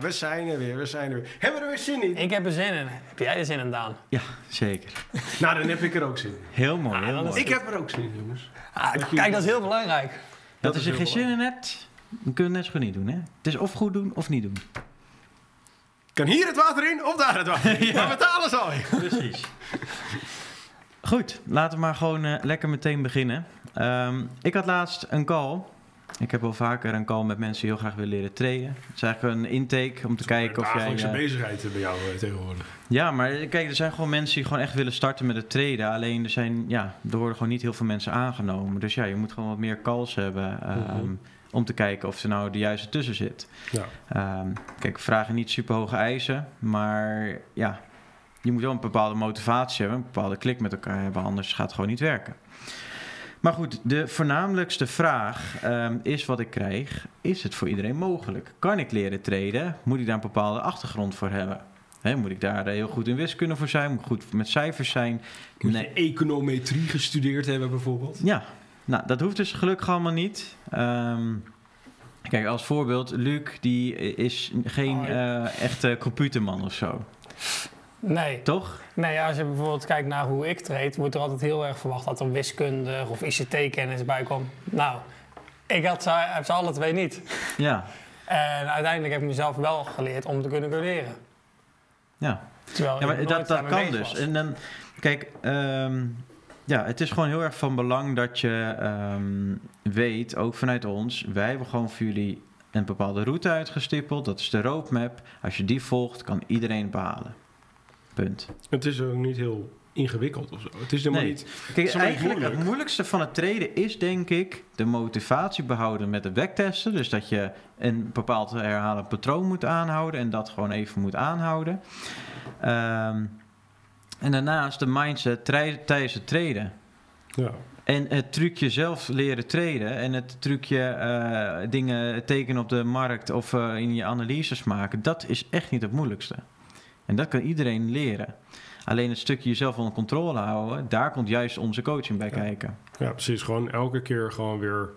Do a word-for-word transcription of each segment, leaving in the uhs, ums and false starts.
We zijn er weer, we zijn er weer. Hebben we er weer zin in? Ik heb er zin in. Heb jij er zin in, Daan? Ja, zeker. Nou, dan heb ik er ook zin in. Heel mooi, ah, heel mooi. Ik heb er ook zin in, jongens. Ah, dat kijk, dat is heel belangrijk. Dat als je er geen zin in hebt, dan kun je het net zo goed niet doen, hè? Het is of goed doen, of niet doen. Kan hier het water in, of daar het water in. Ja. Maar betalen zal je. Precies. Goed, laten we maar gewoon uh, lekker meteen beginnen. Um, ik had laatst een call... Ik heb wel vaker een call met mensen die heel graag willen leren traden. Het is eigenlijk een intake om te kijken of jij... Het is een bezigheid bij jou tegenwoordig. Ja, maar kijk, er zijn gewoon mensen die gewoon echt willen starten met het traden. Alleen er, zijn, ja, er worden gewoon niet heel veel mensen aangenomen. Dus ja, je moet gewoon wat meer calls hebben um, mm-hmm. om te kijken of er nou de juiste tussen zit. Ja. Um, kijk, we vragen niet super hoge eisen, maar ja, je moet wel een bepaalde motivatie hebben. Een bepaalde klik met elkaar hebben, anders gaat het gewoon niet werken. Maar goed, de voornamelijkste vraag um, is wat ik krijg. Is het voor iedereen mogelijk? Kan ik leren traden? Moet ik daar een bepaalde achtergrond voor hebben? Hè, moet ik daar heel goed in wiskunde voor zijn? Moet ik goed met cijfers zijn? Moet nee. je econometrie gestudeerd hebben bijvoorbeeld? Ja, nou dat hoeft dus gelukkig allemaal niet. Um, kijk, als voorbeeld, Luc die is geen oh, ja. uh, echte computerman of zo. Nee. Toch? Nee, als je bijvoorbeeld kijkt naar hoe ik trade, wordt er altijd heel erg verwacht dat er wiskundig of I C T-kennis bij komt. Nou, ik had ze, heb ze alle twee niet. Ja. En uiteindelijk heb ik mezelf wel geleerd om te kunnen coderen. Ja. Terwijl ja, maar dat, dat kan dus. En dan, kijk, um, ja, het is gewoon heel erg van belang dat je um, weet, ook vanuit ons, wij hebben gewoon voor jullie een bepaalde route uitgestippeld. Dat is de roadmap. Als je die volgt, kan iedereen behalen. Punt. Het is ook niet heel ingewikkeld of zo. Het is helemaal nee. niet... Kijk, is eigenlijk moeilijk. Het moeilijkste van het traden is, denk ik, de motivatie behouden met het backtesten. Dus dat je een bepaald herhalend patroon moet aanhouden en dat gewoon even moet aanhouden. Um, en daarnaast de mindset tra- tijdens het traden. Ja. En het trucje zelf leren traden en het trucje uh, dingen tekenen op de markt of uh, in je analyses maken, dat is echt niet het moeilijkste. En dat kan iedereen leren. Alleen het stukje jezelf onder controle houden, daar komt juist onze coaching bij ja. kijken. Ja, precies. Gewoon elke keer gewoon weer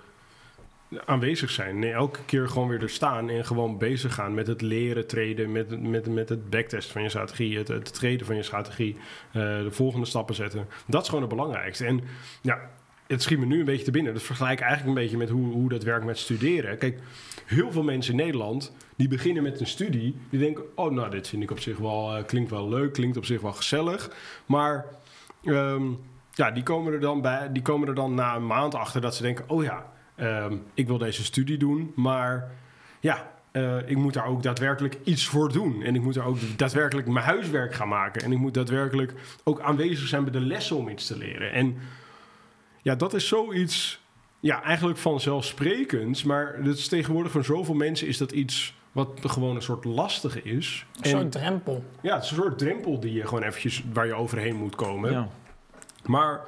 aanwezig zijn. Nee, elke keer gewoon weer er staan en gewoon bezig gaan met het leren traden, met, met, met het backtest van je strategie, het, het traden van je strategie, uh, de volgende stappen zetten. Dat is gewoon het belangrijkste. En ja, het schiet me nu een beetje te binnen. Dat vergelijk ik eigenlijk een beetje met hoe, hoe dat werkt met studeren. Kijk, heel veel mensen in Nederland die beginnen met een studie. Die denken, oh nou, dit vind ik op zich wel, uh, klinkt wel leuk, klinkt op zich wel gezellig. Maar um, ja, die komen er dan bij, die komen er dan na een maand achter dat ze denken, oh ja, um, ik wil deze studie doen. Maar ja, uh, ik moet daar ook daadwerkelijk iets voor doen. En ik moet daar ook daadwerkelijk mijn huiswerk gaan maken. En ik moet daadwerkelijk ook aanwezig zijn bij de lessen om iets te leren. En ja, dat is zoiets... Ja, eigenlijk vanzelfsprekend, maar dat is tegenwoordig voor zoveel mensen is dat iets wat gewoon een soort lastig is. Een soort en, drempel. Ja, het is een soort drempel die je gewoon eventjes waar je overheen moet komen. Ja. Maar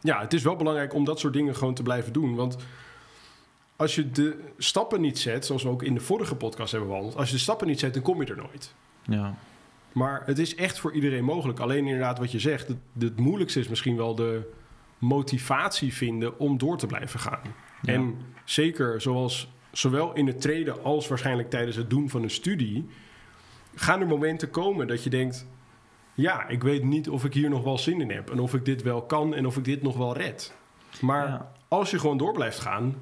ja, het is wel belangrijk om dat soort dingen gewoon te blijven doen. Want als je de stappen niet zet, zoals we ook in de vorige podcast hebben behandeld, als je de stappen niet zet, dan kom je er nooit. Ja. Maar het is echt voor iedereen mogelijk. Alleen inderdaad wat je zegt, het, het moeilijkste is misschien wel de... motivatie vinden om door te blijven gaan. Ja. En zeker zoals zowel in het traden als waarschijnlijk tijdens het doen van een studie gaan er momenten komen dat je denkt, ja, ik weet niet of ik hier nog wel zin in heb en of ik dit wel kan en of ik dit nog wel red. Maar ja. als je gewoon door blijft gaan,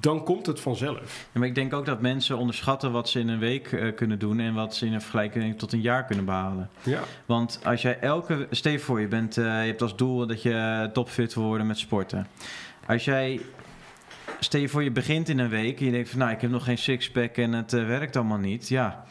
dan komt het vanzelf. Ja, maar ik denk ook dat mensen onderschatten wat ze in een week uh, kunnen doen en wat ze in een vergelijking tot een jaar kunnen behalen. Ja. Want als jij elke... Stel voor, je, bent, uh, je hebt als doel dat je topfit wil worden met sporten. Als jij... Stel voor, je begint in een week en je denkt van, nou, ik heb nog geen sixpack en het uh, werkt allemaal niet. Ja,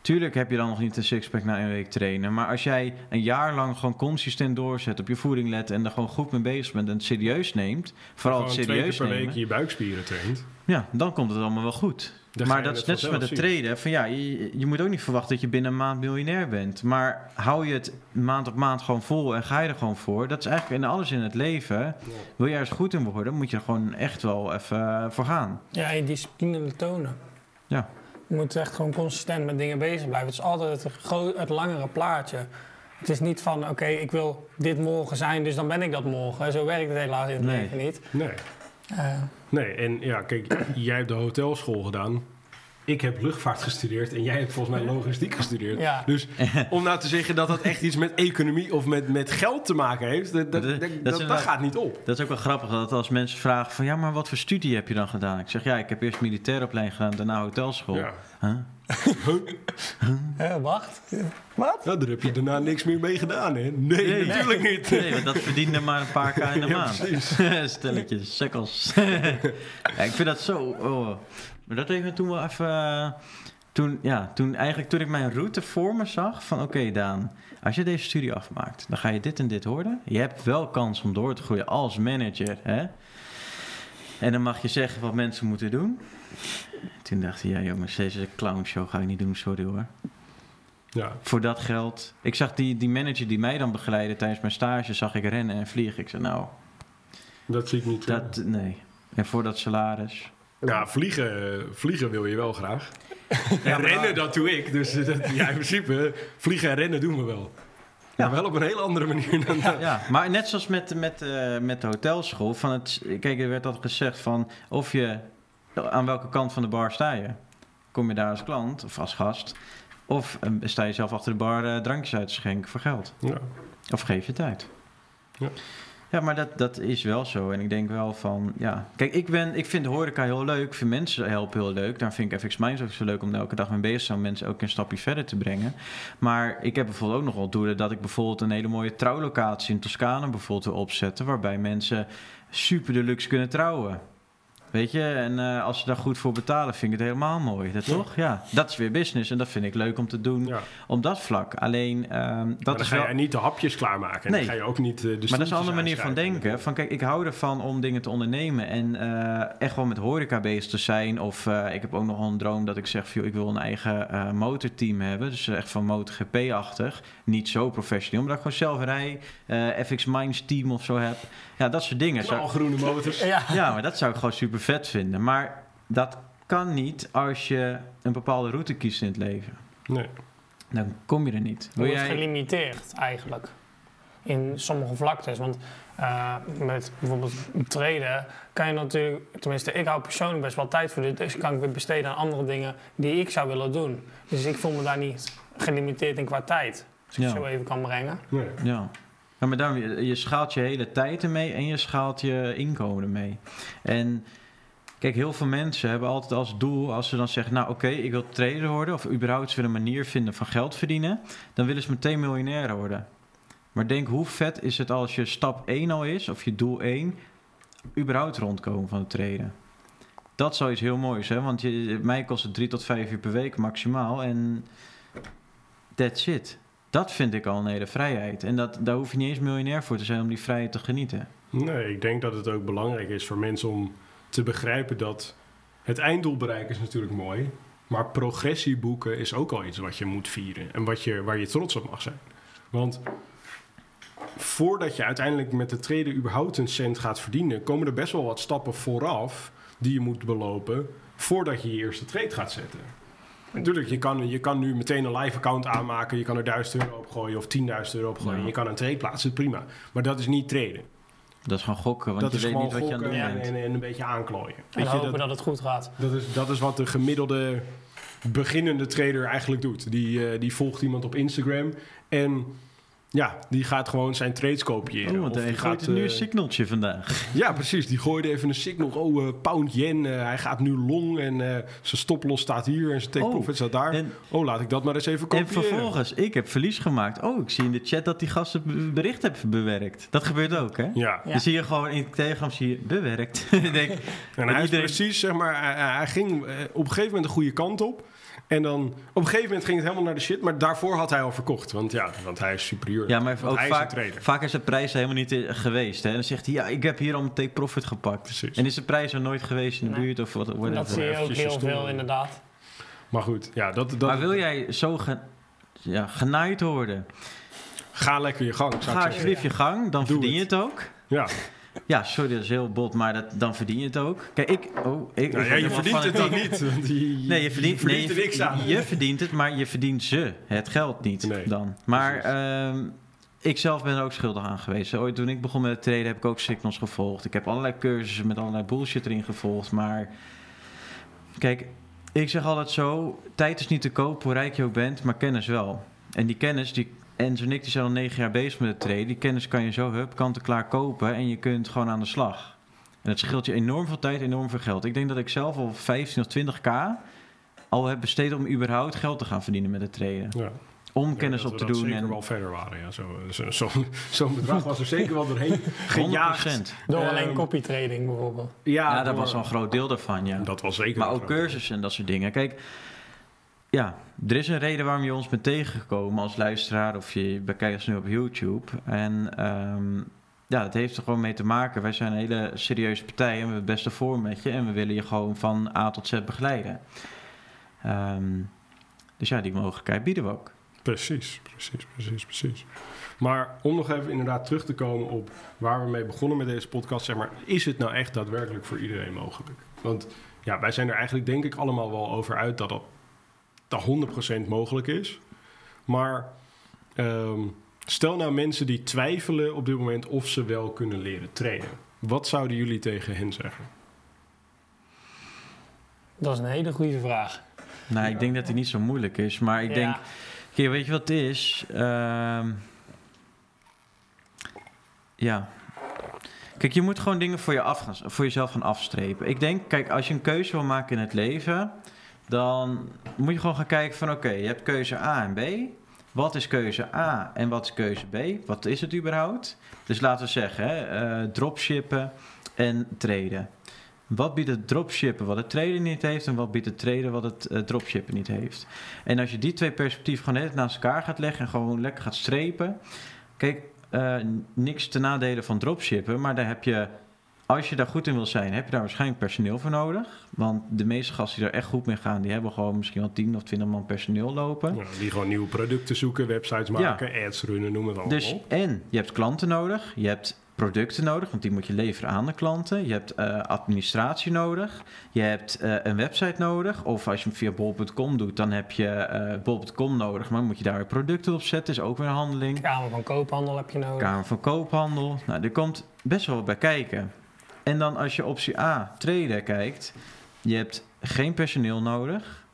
tuurlijk heb je dan nog niet een sixpack na een week trainen. Maar als jij een jaar lang gewoon consistent doorzet, op je voeding let en er gewoon goed mee bezig bent en het serieus neemt, vooral het serieus nemen. Gewoon twee keer per week je buikspieren traint. Ja, dan komt het allemaal wel goed. Dan maar dat is net zoals met het traden. Van ja, je, je moet ook niet verwachten dat je binnen een maand miljonair bent. Maar hou je het maand op maand gewoon vol en ga je er gewoon voor. Dat is eigenlijk in alles in het leven. Ja. Wil je ergens goed in worden, moet je er gewoon echt wel even voor gaan. Ja, je discipline tonen. Ja. Je moet echt gewoon consistent met dingen bezig blijven. Het is altijd het, gro- het langere plaatje. Het is niet van, oké, okay, ik wil dit morgen zijn, dus dan ben ik dat morgen. Zo werkt het helaas in het nee. leven niet. Nee. Uh. Nee, en ja, kijk, jij hebt de hotelschool gedaan. Ik heb luchtvaart gestudeerd en jij hebt volgens mij logistiek gestudeerd. Ja. Dus om nou te zeggen dat dat echt iets met economie of met, met geld te maken heeft, dat, dat, dat, dat, dat, dat gaat niet op. Dat is ook wel grappig, dat als mensen vragen van ja, maar wat voor studie heb je dan gedaan? Ik zeg ja, ik heb eerst militaire opleiding gedaan, daarna hotelschool. Ja. Huh? Huh? Wacht, wat? Ja, daar heb je daarna niks meer mee gedaan, hè? Nee, nee natuurlijk nee. niet. Nee, want dat verdiende maar een paar k in de ja, maand. Stelletjes, sukkels. Ja, ik vind dat zo... Oh. Maar dat heeft me toen wel even... Uh, toen, ja, toen, eigenlijk toen ik mijn route voor me zag van... Oké, okay, Daan, als je deze studie afmaakt, dan ga je dit en dit horen. Je hebt wel kans om door te groeien als manager, hè? En dan mag je zeggen wat mensen moeten doen. Toen dacht ik, ja jongens, deze clownshow ga ik niet doen, sorry hoor. Ja. Voor dat geld. Ik zag die, die manager die mij dan begeleidde tijdens mijn stage, zag ik rennen en vliegen. Ik zei, nou... Dat zie ik niet. Dat, nee. En voor dat salaris... Ja, vliegen, vliegen wil je wel graag. Ja, en rennen, dat doe ik. Dus dat, ja, in principe, vliegen en rennen doen we wel. Ja. Maar wel op een hele andere manier dan ja, dat. Ja, maar net zoals met, met, uh, met de hotelschool. Van het, kijk, er werd altijd gezegd van... of je aan welke kant van de bar sta je. Kom je daar als klant of als gast... of um, sta je zelf achter de bar uh, drankjes uit te schenken voor geld. Ja. Of geef je tijd. Ja. Ja, maar dat, dat is wel zo. En ik denk wel van, ja... Kijk, ik, ben, ik vind horeca heel leuk. Ik vind mensen helpen heel leuk. Daar vind ik F X Minds ook zo leuk om elke dag mee bezig te zijn... om mensen ook een stapje verder te brengen. Maar ik heb bijvoorbeeld ook nog wel doelen... dat ik bijvoorbeeld een hele mooie trouwlocatie in Toscane bijvoorbeeld wil opzetten... waarbij mensen super deluxe kunnen trouwen. Weet je? En uh, als ze daar goed voor betalen, vind ik het helemaal mooi. Dat ja. toch? Ja. Dat is weer business en dat vind ik leuk om te doen ja. op dat vlak. Alleen... Uh, dat dan is ga wel... je niet de hapjes klaarmaken. Nee. Dan ga je ook niet uh, de maar dat is een andere manier van denken. Van kijk, ik hou ervan om dingen te ondernemen en uh, echt wel met horeca bezig te zijn. Of uh, ik heb ook nog een droom dat ik zeg, joh, ik wil een eigen uh, motorteam hebben. Dus echt van MotoGP-achtig. Niet zo professioneel, maar dat ik gewoon zelf rij. Uh, F X Minds team of zo heb. Ja, dat soort dingen. Al groene motors. ja. ja, maar dat zou ik gewoon super vet vinden. Maar dat kan niet als je een bepaalde route kiest in het leven. Nee. Dan kom je er niet. Je wordt jij... gelimiteerd eigenlijk. In sommige vlaktes. Want uh, met bijvoorbeeld traden kan je natuurlijk... Tenminste, ik hou persoonlijk best wel tijd voor dit. Dus kan ik weer besteden aan andere dingen die ik zou willen doen. Dus ik voel me daar niet gelimiteerd in qua tijd. Als ik ja. het zo even kan brengen. Nee. Ja. Ja, maar daarom, je, je schaalt je hele tijd ermee en je schaalt je inkomen ermee. En kijk, heel veel mensen hebben altijd als doel, als ze dan zeggen... nou oké, okay, ik wil trader worden of überhaupt ze willen een manier vinden van geld verdienen... dan willen ze meteen miljonair worden. Maar denk, hoe vet is het als je stap één al is, of je doel één... überhaupt rondkomen van het traden. Dat zou iets heel moois, hè? Want je, mij kost het drie tot vijf uur per week maximaal en that's it. Dat vind ik al een hele vrijheid. En dat, daar hoef je niet eens miljonair voor te zijn om die vrijheid te genieten. Nee, ik denk dat het ook belangrijk is voor mensen om te begrijpen dat... Het einddoel bereiken is natuurlijk mooi. Maar progressie boeken is ook al iets wat je moet vieren. En wat je, waar je trots op mag zijn. Want voordat je uiteindelijk met de traden überhaupt een cent gaat verdienen... komen er best wel wat stappen vooraf die je moet belopen... voordat je je eerste trade gaat zetten. Natuurlijk, je kan, je kan nu meteen een live account aanmaken. Je kan er duizend euro op gooien of tienduizend euro op gooien. Ja. Je kan een trade plaatsen, prima. Maar dat is niet traden. Dat is gewoon gokken, want dat je weet niet wat je aan het doen en, bent. En, en een beetje aanklooien. En hopen dat, dat het goed gaat. Dat is, dat is wat de gemiddelde beginnende trader eigenlijk doet. Die, uh, die volgt iemand op Instagram en... Ja, die gaat gewoon zijn trades kopiëren. Oh, want hij gooit nu een signaltje vandaag. Ja, precies. Die gooide even een signal. Oh, uh, pound yen. Uh, hij gaat nu long. En uh, zijn stoploss staat hier. En zijn take profit oh, staat daar. En, oh, laat ik dat maar eens even kopiëren. En vervolgens, ik heb verlies gemaakt. Oh, ik zie in de chat dat die gasten bericht hebben bewerkt. Dat gebeurt ook, hè? Ja. ja. Dan zie je gewoon in Telegram, zie je bewerkt. Denk, en hij iedereen... precies, zeg maar, hij, hij ging op een gegeven moment de goede kant op. En dan op een gegeven moment ging het helemaal naar de shit. Maar daarvoor had hij al verkocht. Want ja, want hij is superieur. Ja, maar ook hij vaak, is vaak is de prijs helemaal niet geweest. Hè? En dan zegt hij, ja, ik heb hier al mijn take profit gepakt. Precies. En is de prijs er nooit geweest in de nee. buurt? Of wat, wat dat zie je ook heel veel, inderdaad. Maar goed, ja. Dat, dat maar wil jij zo ge, ja, genaaid worden? Ga lekker je gang. Ga alsjeblieft je gang, dan Doe verdien het. je het ook. Ja. Ja, sorry, dat is heel bot, maar dat, dan verdien je het ook. Kijk, ik... Oh, ik nou, ja, je verdient het dan niet. Je, nee, je verdient, je verdient nee, er niks aan. Je, je verdient het, maar je verdient ze. Het geld niet nee, dan. Maar uh, ik zelf ben er ook schuldig aan geweest. Ooit toen ik begon met traden heb ik ook signals gevolgd. Ik heb allerlei cursussen met allerlei bullshit erin gevolgd. Maar kijk, ik zeg altijd zo... Tijd is niet te koop, hoe rijk je ook bent, maar kennis wel. En die kennis... die En zo Nick, die zijn al negen jaar bezig met het traden. Die kennis kan je zo hup, kant-en-klaar kopen en je kunt gewoon aan de slag. En dat scheelt je enorm veel tijd, enorm veel geld. Ik denk dat ik zelf al vijftien of twintig k al heb besteed om überhaupt geld te gaan verdienen met het traden. Ja. Om kennis ja, op te doen. Zeker en wel verder waren. Ja. Zo'n zo, zo, zo bedrag was er zeker wel doorheen gejaagd. Door um, alleen copy trading bijvoorbeeld. Ja, ja dat was wel een groot deel daarvan. Ja. Dat was zeker. Maar ook cursussen en dat soort dingen. Kijk. Ja, er is een reden waarom je ons bent tegengekomen als luisteraar of je bekijkt ons nu op YouTube. En um, ja, dat heeft er gewoon mee te maken. Wij zijn een hele serieuze partij en we hebben het beste voor met je. En we willen je gewoon van A tot Z begeleiden. Um, dus ja, die mogelijkheid bieden we ook. Precies, precies, precies, precies. Maar om nog even inderdaad terug te komen op waar we mee begonnen met deze podcast. Zeg maar, is het nou echt daadwerkelijk voor iedereen mogelijk? Want ja, wij zijn er eigenlijk denk ik allemaal wel over uit dat dat... dat honderd procent mogelijk is. Maar um, stel nou mensen die twijfelen op dit moment of ze wel kunnen leren traden. Wat zouden jullie tegen hen zeggen? Dat is een hele goede vraag. Nou, ja. Ik denk dat die niet zo moeilijk is. Maar ik ja. denk, kijk, weet je wat het is? Uh, ja. Kijk, je moet gewoon dingen voor, je af gaan, voor jezelf gaan afstrepen. Ik denk, kijk, als je een keuze wil maken in het leven... dan moet je gewoon gaan kijken van... oké, okay, je hebt keuze A en B. Wat is keuze A en wat is keuze B? Wat is het überhaupt? Dus laten we zeggen, hè, uh, dropshippen en traden. Wat biedt het dropshippen wat het traden niet heeft... en wat biedt het traden wat het uh, dropshippen niet heeft? En als je die twee perspectieven gewoon net naast elkaar gaat leggen... en gewoon lekker gaat strepen... kijk, uh, niks ten nadele van dropshippen... maar daar heb je... Als je daar goed in wil zijn, heb je daar waarschijnlijk personeel voor nodig. Want de meeste gasten die daar echt goed mee gaan... die hebben gewoon misschien wel tien of twintig man personeel lopen. Ja, die gewoon nieuwe producten zoeken, websites maken, ja. ads runnen, noem het allemaal dus, op. En je hebt klanten nodig, je hebt producten nodig... want die moet je leveren aan de klanten. Je hebt uh, administratie nodig, je hebt uh, een website nodig... of als je hem via bol punt com doet, dan heb je uh, bol punt com nodig... maar moet je daar weer producten op zetten, is ook weer een handeling. Kamer van Koophandel heb je nodig. Kamer van Koophandel, nou, er komt best wel wat bij kijken... En dan als je optie A, traden, kijkt... je hebt geen personeel nodig.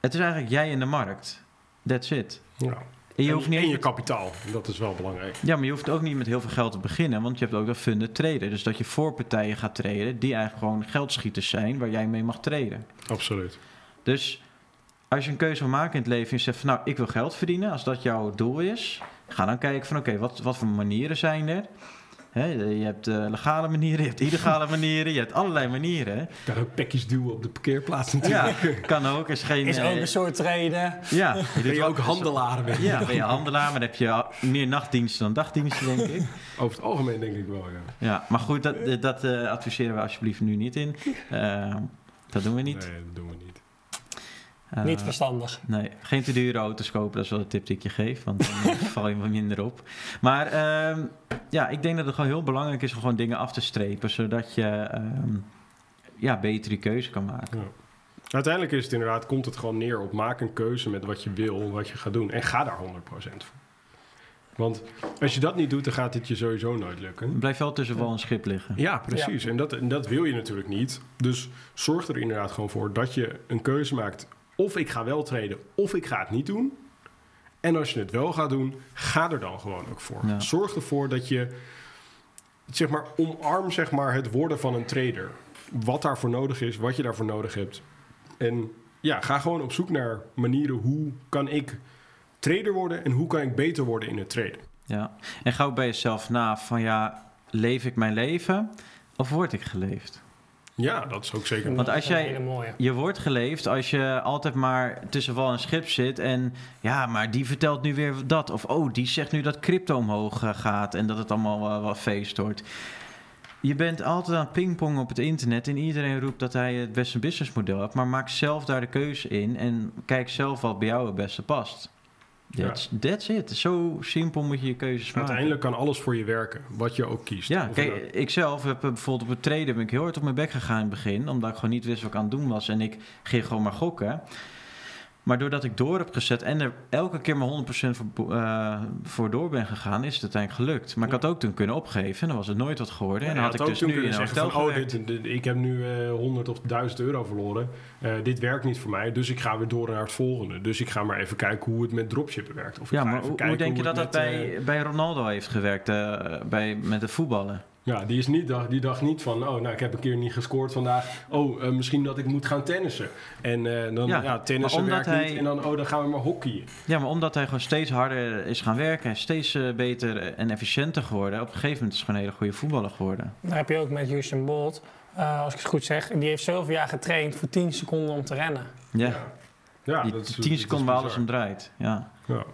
Het is eigenlijk jij in de markt. That's it. Ja. En je, hoeft niet en je met... kapitaal, dat is wel belangrijk. Ja, maar je hoeft ook niet met heel veel geld te beginnen... want je hebt ook dat funded traden. Dus dat je voor partijen gaat traden... die eigenlijk gewoon geldschieters zijn... waar jij mee mag traden. Absoluut. Dus als je een keuze wil maken in het leven... en je zegt van nou, ik wil geld verdienen... als dat jouw doel is... ga dan kijken van oké, okay, wat, wat voor manieren zijn er... He, je hebt uh, legale manieren, je hebt illegale manieren, je hebt allerlei manieren. Je kan ook pekjes duwen op de parkeerplaats natuurlijk. Ja, kan ook. Is, geen, is ook een soort reden. Ja, je ben je ook handelaar. Soort, ben je ja, ben je handelaar, maar dan heb je meer nachtdiensten dan dagdiensten, denk ik. Over het algemeen denk ik wel, ja. Ja, maar goed, dat, dat uh, adviseren we alsjeblieft nu niet in. Uh, dat doen we niet. Nee, dat doen we niet. Uh, niet verstandig. Nee, geen te dure auto's kopen, dat is wel de tip die ik je geef, want dan val je wat minder op. Maar um, ja, ik denk dat het gewoon heel belangrijk is om gewoon dingen af te strepen, zodat je um, ja, betere keuze kan maken. Ja. Uiteindelijk is het inderdaad, komt het gewoon neer op maak een keuze met wat je wil, wat je gaat doen en ga daar honderd procent voor. Want als je dat niet doet, dan gaat dit je sowieso nooit lukken. Blijf wel tussen wal en schip liggen. Ja, precies. Ja. En, dat, en dat wil je natuurlijk niet. Dus zorg er inderdaad gewoon voor dat je een keuze maakt. Of ik ga wel traden, of ik ga het niet doen. En als je het wel gaat doen, ga er dan gewoon ook voor. Ja. Zorg ervoor dat je, zeg maar, omarm zeg maar, het worden van een trader. Wat daarvoor nodig is, wat je daarvoor nodig hebt. En ja, ga gewoon op zoek naar manieren hoe kan ik trader worden... en hoe kan ik beter worden in het traden. Ja, en ga ook bij jezelf na van ja, leef ik mijn leven of word ik geleefd? Ja, dat is ook zeker. Want als jij, je wordt geleefd als je altijd maar tussen wal en schip zit en ja, maar die vertelt nu weer dat. Of oh, die zegt nu dat crypto omhoog gaat en dat het allemaal uh, wat feest wordt. Je bent altijd aan het pingpongen op het internet en iedereen roept dat hij het beste businessmodel heeft, maar maak zelf daar de keuze in en kijk zelf wat bij jou het beste past. That's, ja. that's it. Zo simpel moet je je keuzes maken. Uiteindelijk kan alles voor je werken, wat je ook kiest. Ja, kijk, je... ik zelf heb bijvoorbeeld op het traden ben ik heel hard op mijn bek gegaan in het begin, omdat ik gewoon niet wist wat ik aan het doen was en ik ging gewoon maar gokken. Maar doordat ik door heb gezet en er elke keer maar honderd procent voor, uh, voor door ben gegaan, is het uiteindelijk gelukt. Maar ik had ook toen kunnen opgeven en dan was het nooit wat geworden. En dan ja, had, had ik dus nu in een hotel van, oh, dit, dit, ik heb nu uh, honderd of duizend euro verloren. Uh, dit werkt niet voor mij, dus ik ga weer door naar het volgende. Dus ik ga maar even kijken hoe het met dropshippen werkt. Of ik ja, maar hoe, hoe denk hoe je dat dat bij, uh, bij Ronaldo heeft gewerkt, uh, bij, met het voetballen? Ja, die, is niet, die dacht niet van, oh, nou, ik heb een keer niet gescoord vandaag. Oh, uh, misschien dat ik moet gaan tennissen. En uh, dan, ja, ja tennissen werkt hij, niet. En dan, oh, dan gaan we maar hockeyen. Ja, maar omdat hij gewoon steeds harder is gaan werken. En steeds uh, beter en efficiënter geworden. Op een gegeven moment is hij gewoon een hele goede voetballer geworden. Daar heb je ook met Usain Bolt, uh, als ik het goed zeg. Die heeft zoveel jaar getraind voor tien seconden om te rennen. Ja, ja. ja die, dat is, tien seconden waar alles om draait. Ja. ja.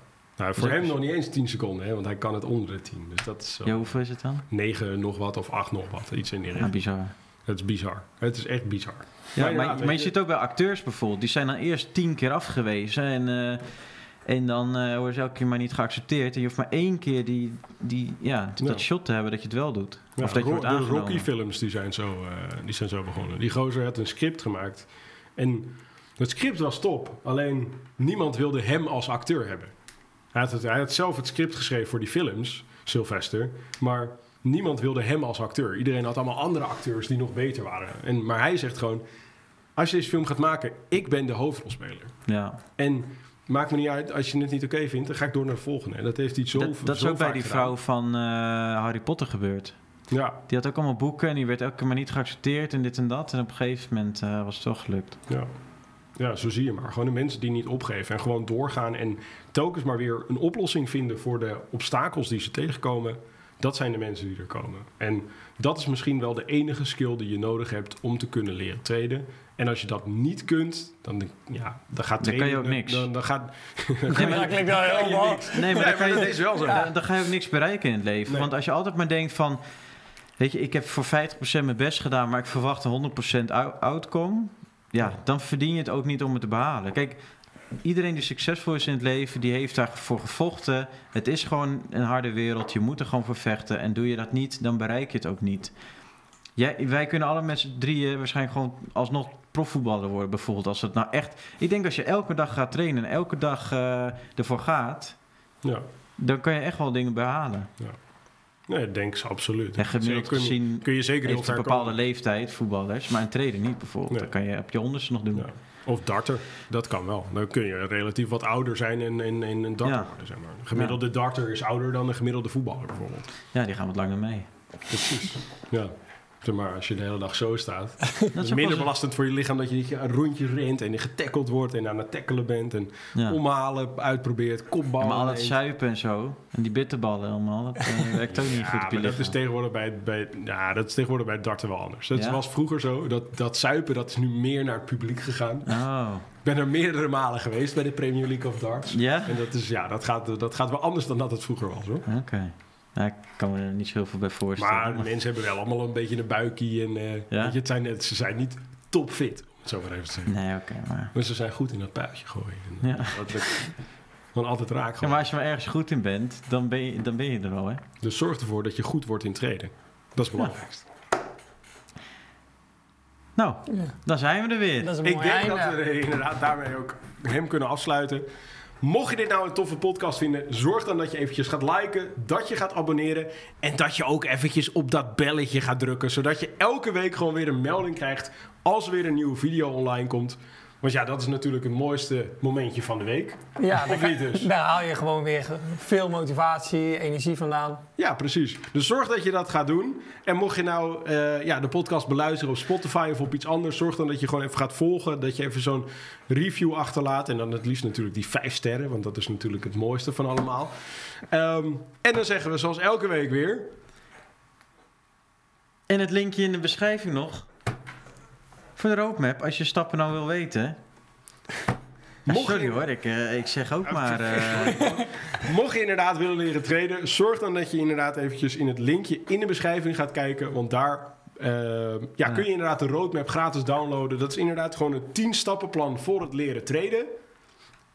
Nou, voor hem nog niet eens tien seconden, hè, want hij kan het onder de tien. Dus dat is, uh, ja, hoeveel is het dan? negen nog wat of acht nog wat, iets in die richting. Ja, bizar. Het is bizar. Het is echt bizar. Ja, maar, maar, maar, maar je zit ook bij acteurs bijvoorbeeld. Die zijn dan eerst tien keer afgewezen en, uh, en dan uh, worden ze elke keer maar niet geaccepteerd. En je hoeft maar één keer die, die, ja, dat ja. shot te hebben dat je het wel doet. Ja, of dat je wordt aangenomen. De Rocky films die zijn, zo, uh, die zijn zo begonnen. Die gozer had een script gemaakt. En het script was top. Alleen niemand wilde hem als acteur hebben. Hij had, het, hij had zelf het script geschreven voor die films, Sylvester. Maar niemand wilde hem als acteur. Iedereen had allemaal andere acteurs die nog beter waren. En, maar hij zegt gewoon, als je deze film gaat maken, ik ben de hoofdrolspeler. Ja. En maakt me niet uit, als je het niet oké vindt, dan ga ik door naar de volgende. En dat heeft hij zo vaak gedaan. Dat is ook bij die vrouw van uh, Harry Potter gebeurd. Ja. Die had ook allemaal boeken en die werd elke keer maar niet geaccepteerd en dit en dat. En op een gegeven moment uh, was het toch gelukt. Ja. Ja, zo zie je maar. Gewoon de mensen die niet opgeven en gewoon doorgaan en telkens maar weer een oplossing vinden voor de obstakels die ze tegenkomen. Dat zijn de mensen die er komen. En dat is misschien wel de enige skill die je nodig hebt om te kunnen leren traden. En als je dat niet kunt, dan, ja, dan gaat traden... Dan kan je ook niks. Dan, dan gaat... Dan nee, maar dat klinkt wel heel hard. Nee, maar, dan, kan je, nee, maar dan, ja. dan ga je ook niks bereiken in het leven. Nee. Want als je altijd maar denkt van... Weet je, ik heb voor vijftig procent mijn best gedaan, maar ik verwacht een honderd procent outcome... Ja, dan verdien je het ook niet om het te behalen. Kijk, iedereen die succesvol is in het leven, die heeft daarvoor gevochten. Het is gewoon een harde wereld, je moet er gewoon voor vechten. En doe je dat niet, dan bereik je het ook niet. Ja, wij kunnen alle met z'n drieën waarschijnlijk gewoon alsnog profvoetballer worden, bijvoorbeeld. Als het nou echt... Ik denk als je elke dag gaat trainen en elke dag uh, ervoor gaat, ja. dan kan je echt wel dingen behalen. Ja. Nee, ik denk ze absoluut. En gemiddeld kun je, gezien kun je zeker heeft een bepaalde komen. leeftijd voetballers, maar een trader niet bijvoorbeeld. Nee. Dat kan je op je onderste nog doen. Ja. Of darter, dat kan wel. Dan kun je relatief wat ouder zijn en, en, en een darter ja. worden. Zeg maar. Een gemiddelde ja. darter is ouder dan een gemiddelde voetballer bijvoorbeeld. Ja, die gaan wat langer mee. Precies, ja. Maar als je de hele dag zo staat, dat is minder belastend voor je lichaam dat je een rondje rent en je getackeld wordt en aan het tackelen bent en ja. omhalen, uitprobeert, kopballen. Ja, maar al het zuipen en zo en die bitterballen allemaal, dat uh, werkt ook ja, niet goed op je lichaam. Dat is tegenwoordig bij, bij, ja, dat is tegenwoordig bij darten wel anders. Dat ja? was vroeger zo, dat, dat zuipen dat is nu meer naar het publiek gegaan. Oh. Ik ben er meerdere malen geweest bij de Premier League of Darts. Ja? En dat, is, ja, dat, gaat, dat gaat wel anders dan dat het vroeger was hoor. Oké. Okay. Nou, ik kan me er niet zoveel bij voorstellen. Maar, maar mensen hebben wel allemaal een beetje een buikie. En, uh, ja? weet je, het zijn, het, ze zijn niet topfit, om het zo maar even te zeggen. Nee, oké, okay, maar... maar ze zijn goed in dat puitje gooien. En, ja. dat, dan altijd raak gewoon. Ja, maar als je maar ergens goed in bent, dan ben je, dan ben je er wel, hè? Dus zorg ervoor dat je goed wordt in traden. Dat is belangrijk. Ja. Nou, ja. dan zijn we er weer. Dat is een ik denk einde. dat we inderdaad daarmee ook hem kunnen afsluiten. Mocht je dit nou een toffe podcast vinden, zorg dan dat je eventjes gaat liken, dat je gaat abonneren en dat je ook eventjes op dat belletje gaat drukken, zodat je elke week gewoon weer een melding krijgt als er weer een nieuwe video online komt. Want ja, dat is natuurlijk het mooiste momentje van de week. Ja, of niet dus? Daar haal je gewoon weer veel motivatie, energie vandaan. Ja, precies. Dus zorg dat je dat gaat doen. En mocht je nou uh, ja, de podcast beluisteren op Spotify of op iets anders, zorg dan dat je gewoon even gaat volgen. Dat je even zo'n review achterlaat. En dan het liefst natuurlijk die vijf sterren, want dat is natuurlijk het mooiste van allemaal. Um, en dan zeggen we zoals elke week weer. En het linkje in de beschrijving nog. Voor de roadmap, als je stappen nou wil weten... Ja, sorry hoor, ik, uh, ik zeg ook maar... Uh... Mocht je inderdaad willen leren traden, zorg dan dat je inderdaad eventjes in het linkje in de beschrijving gaat kijken. Want daar uh, ja, ja. kun je inderdaad de roadmap gratis downloaden. Dat is inderdaad gewoon een tien-stappenplan voor het leren traden.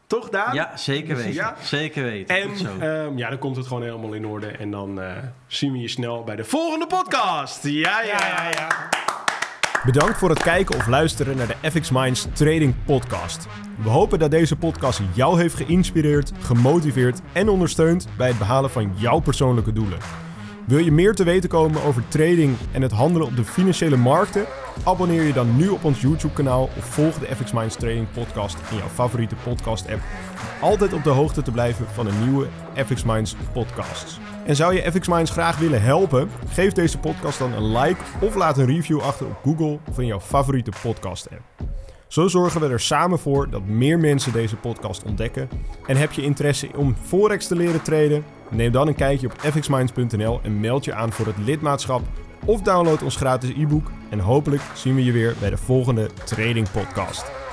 Toch, Daan? Ja, zeker weten. Ja. Zeker weten. En um, ja, dan komt het gewoon helemaal in orde. En dan uh, zien we je snel bij de volgende podcast. Ja, ja, ja, ja. Bedankt voor het kijken of luisteren naar de F X Minds Trading Podcast. We hopen dat deze podcast jou heeft geïnspireerd, gemotiveerd en ondersteund bij het behalen van jouw persoonlijke doelen. Wil je meer te weten komen over trading en het handelen op de financiële markten? Abonneer je dan nu op ons YouTube-kanaal of volg de F X Minds Trading Podcast in jouw favoriete podcast-app. Om altijd op de hoogte te blijven van de nieuwe F X Minds podcasts. En zou je F X Minds graag willen helpen? Geef deze podcast dan een like of laat een review achter op Google of in jouw favoriete podcast-app. Zo zorgen we er samen voor dat meer mensen deze podcast ontdekken. En heb je interesse om forex te leren traden? Neem dan een kijkje op f x minds punt n l en meld je aan voor het lidmaatschap. Of download ons gratis e-book. En hopelijk zien we je weer bij de volgende Trading Podcast.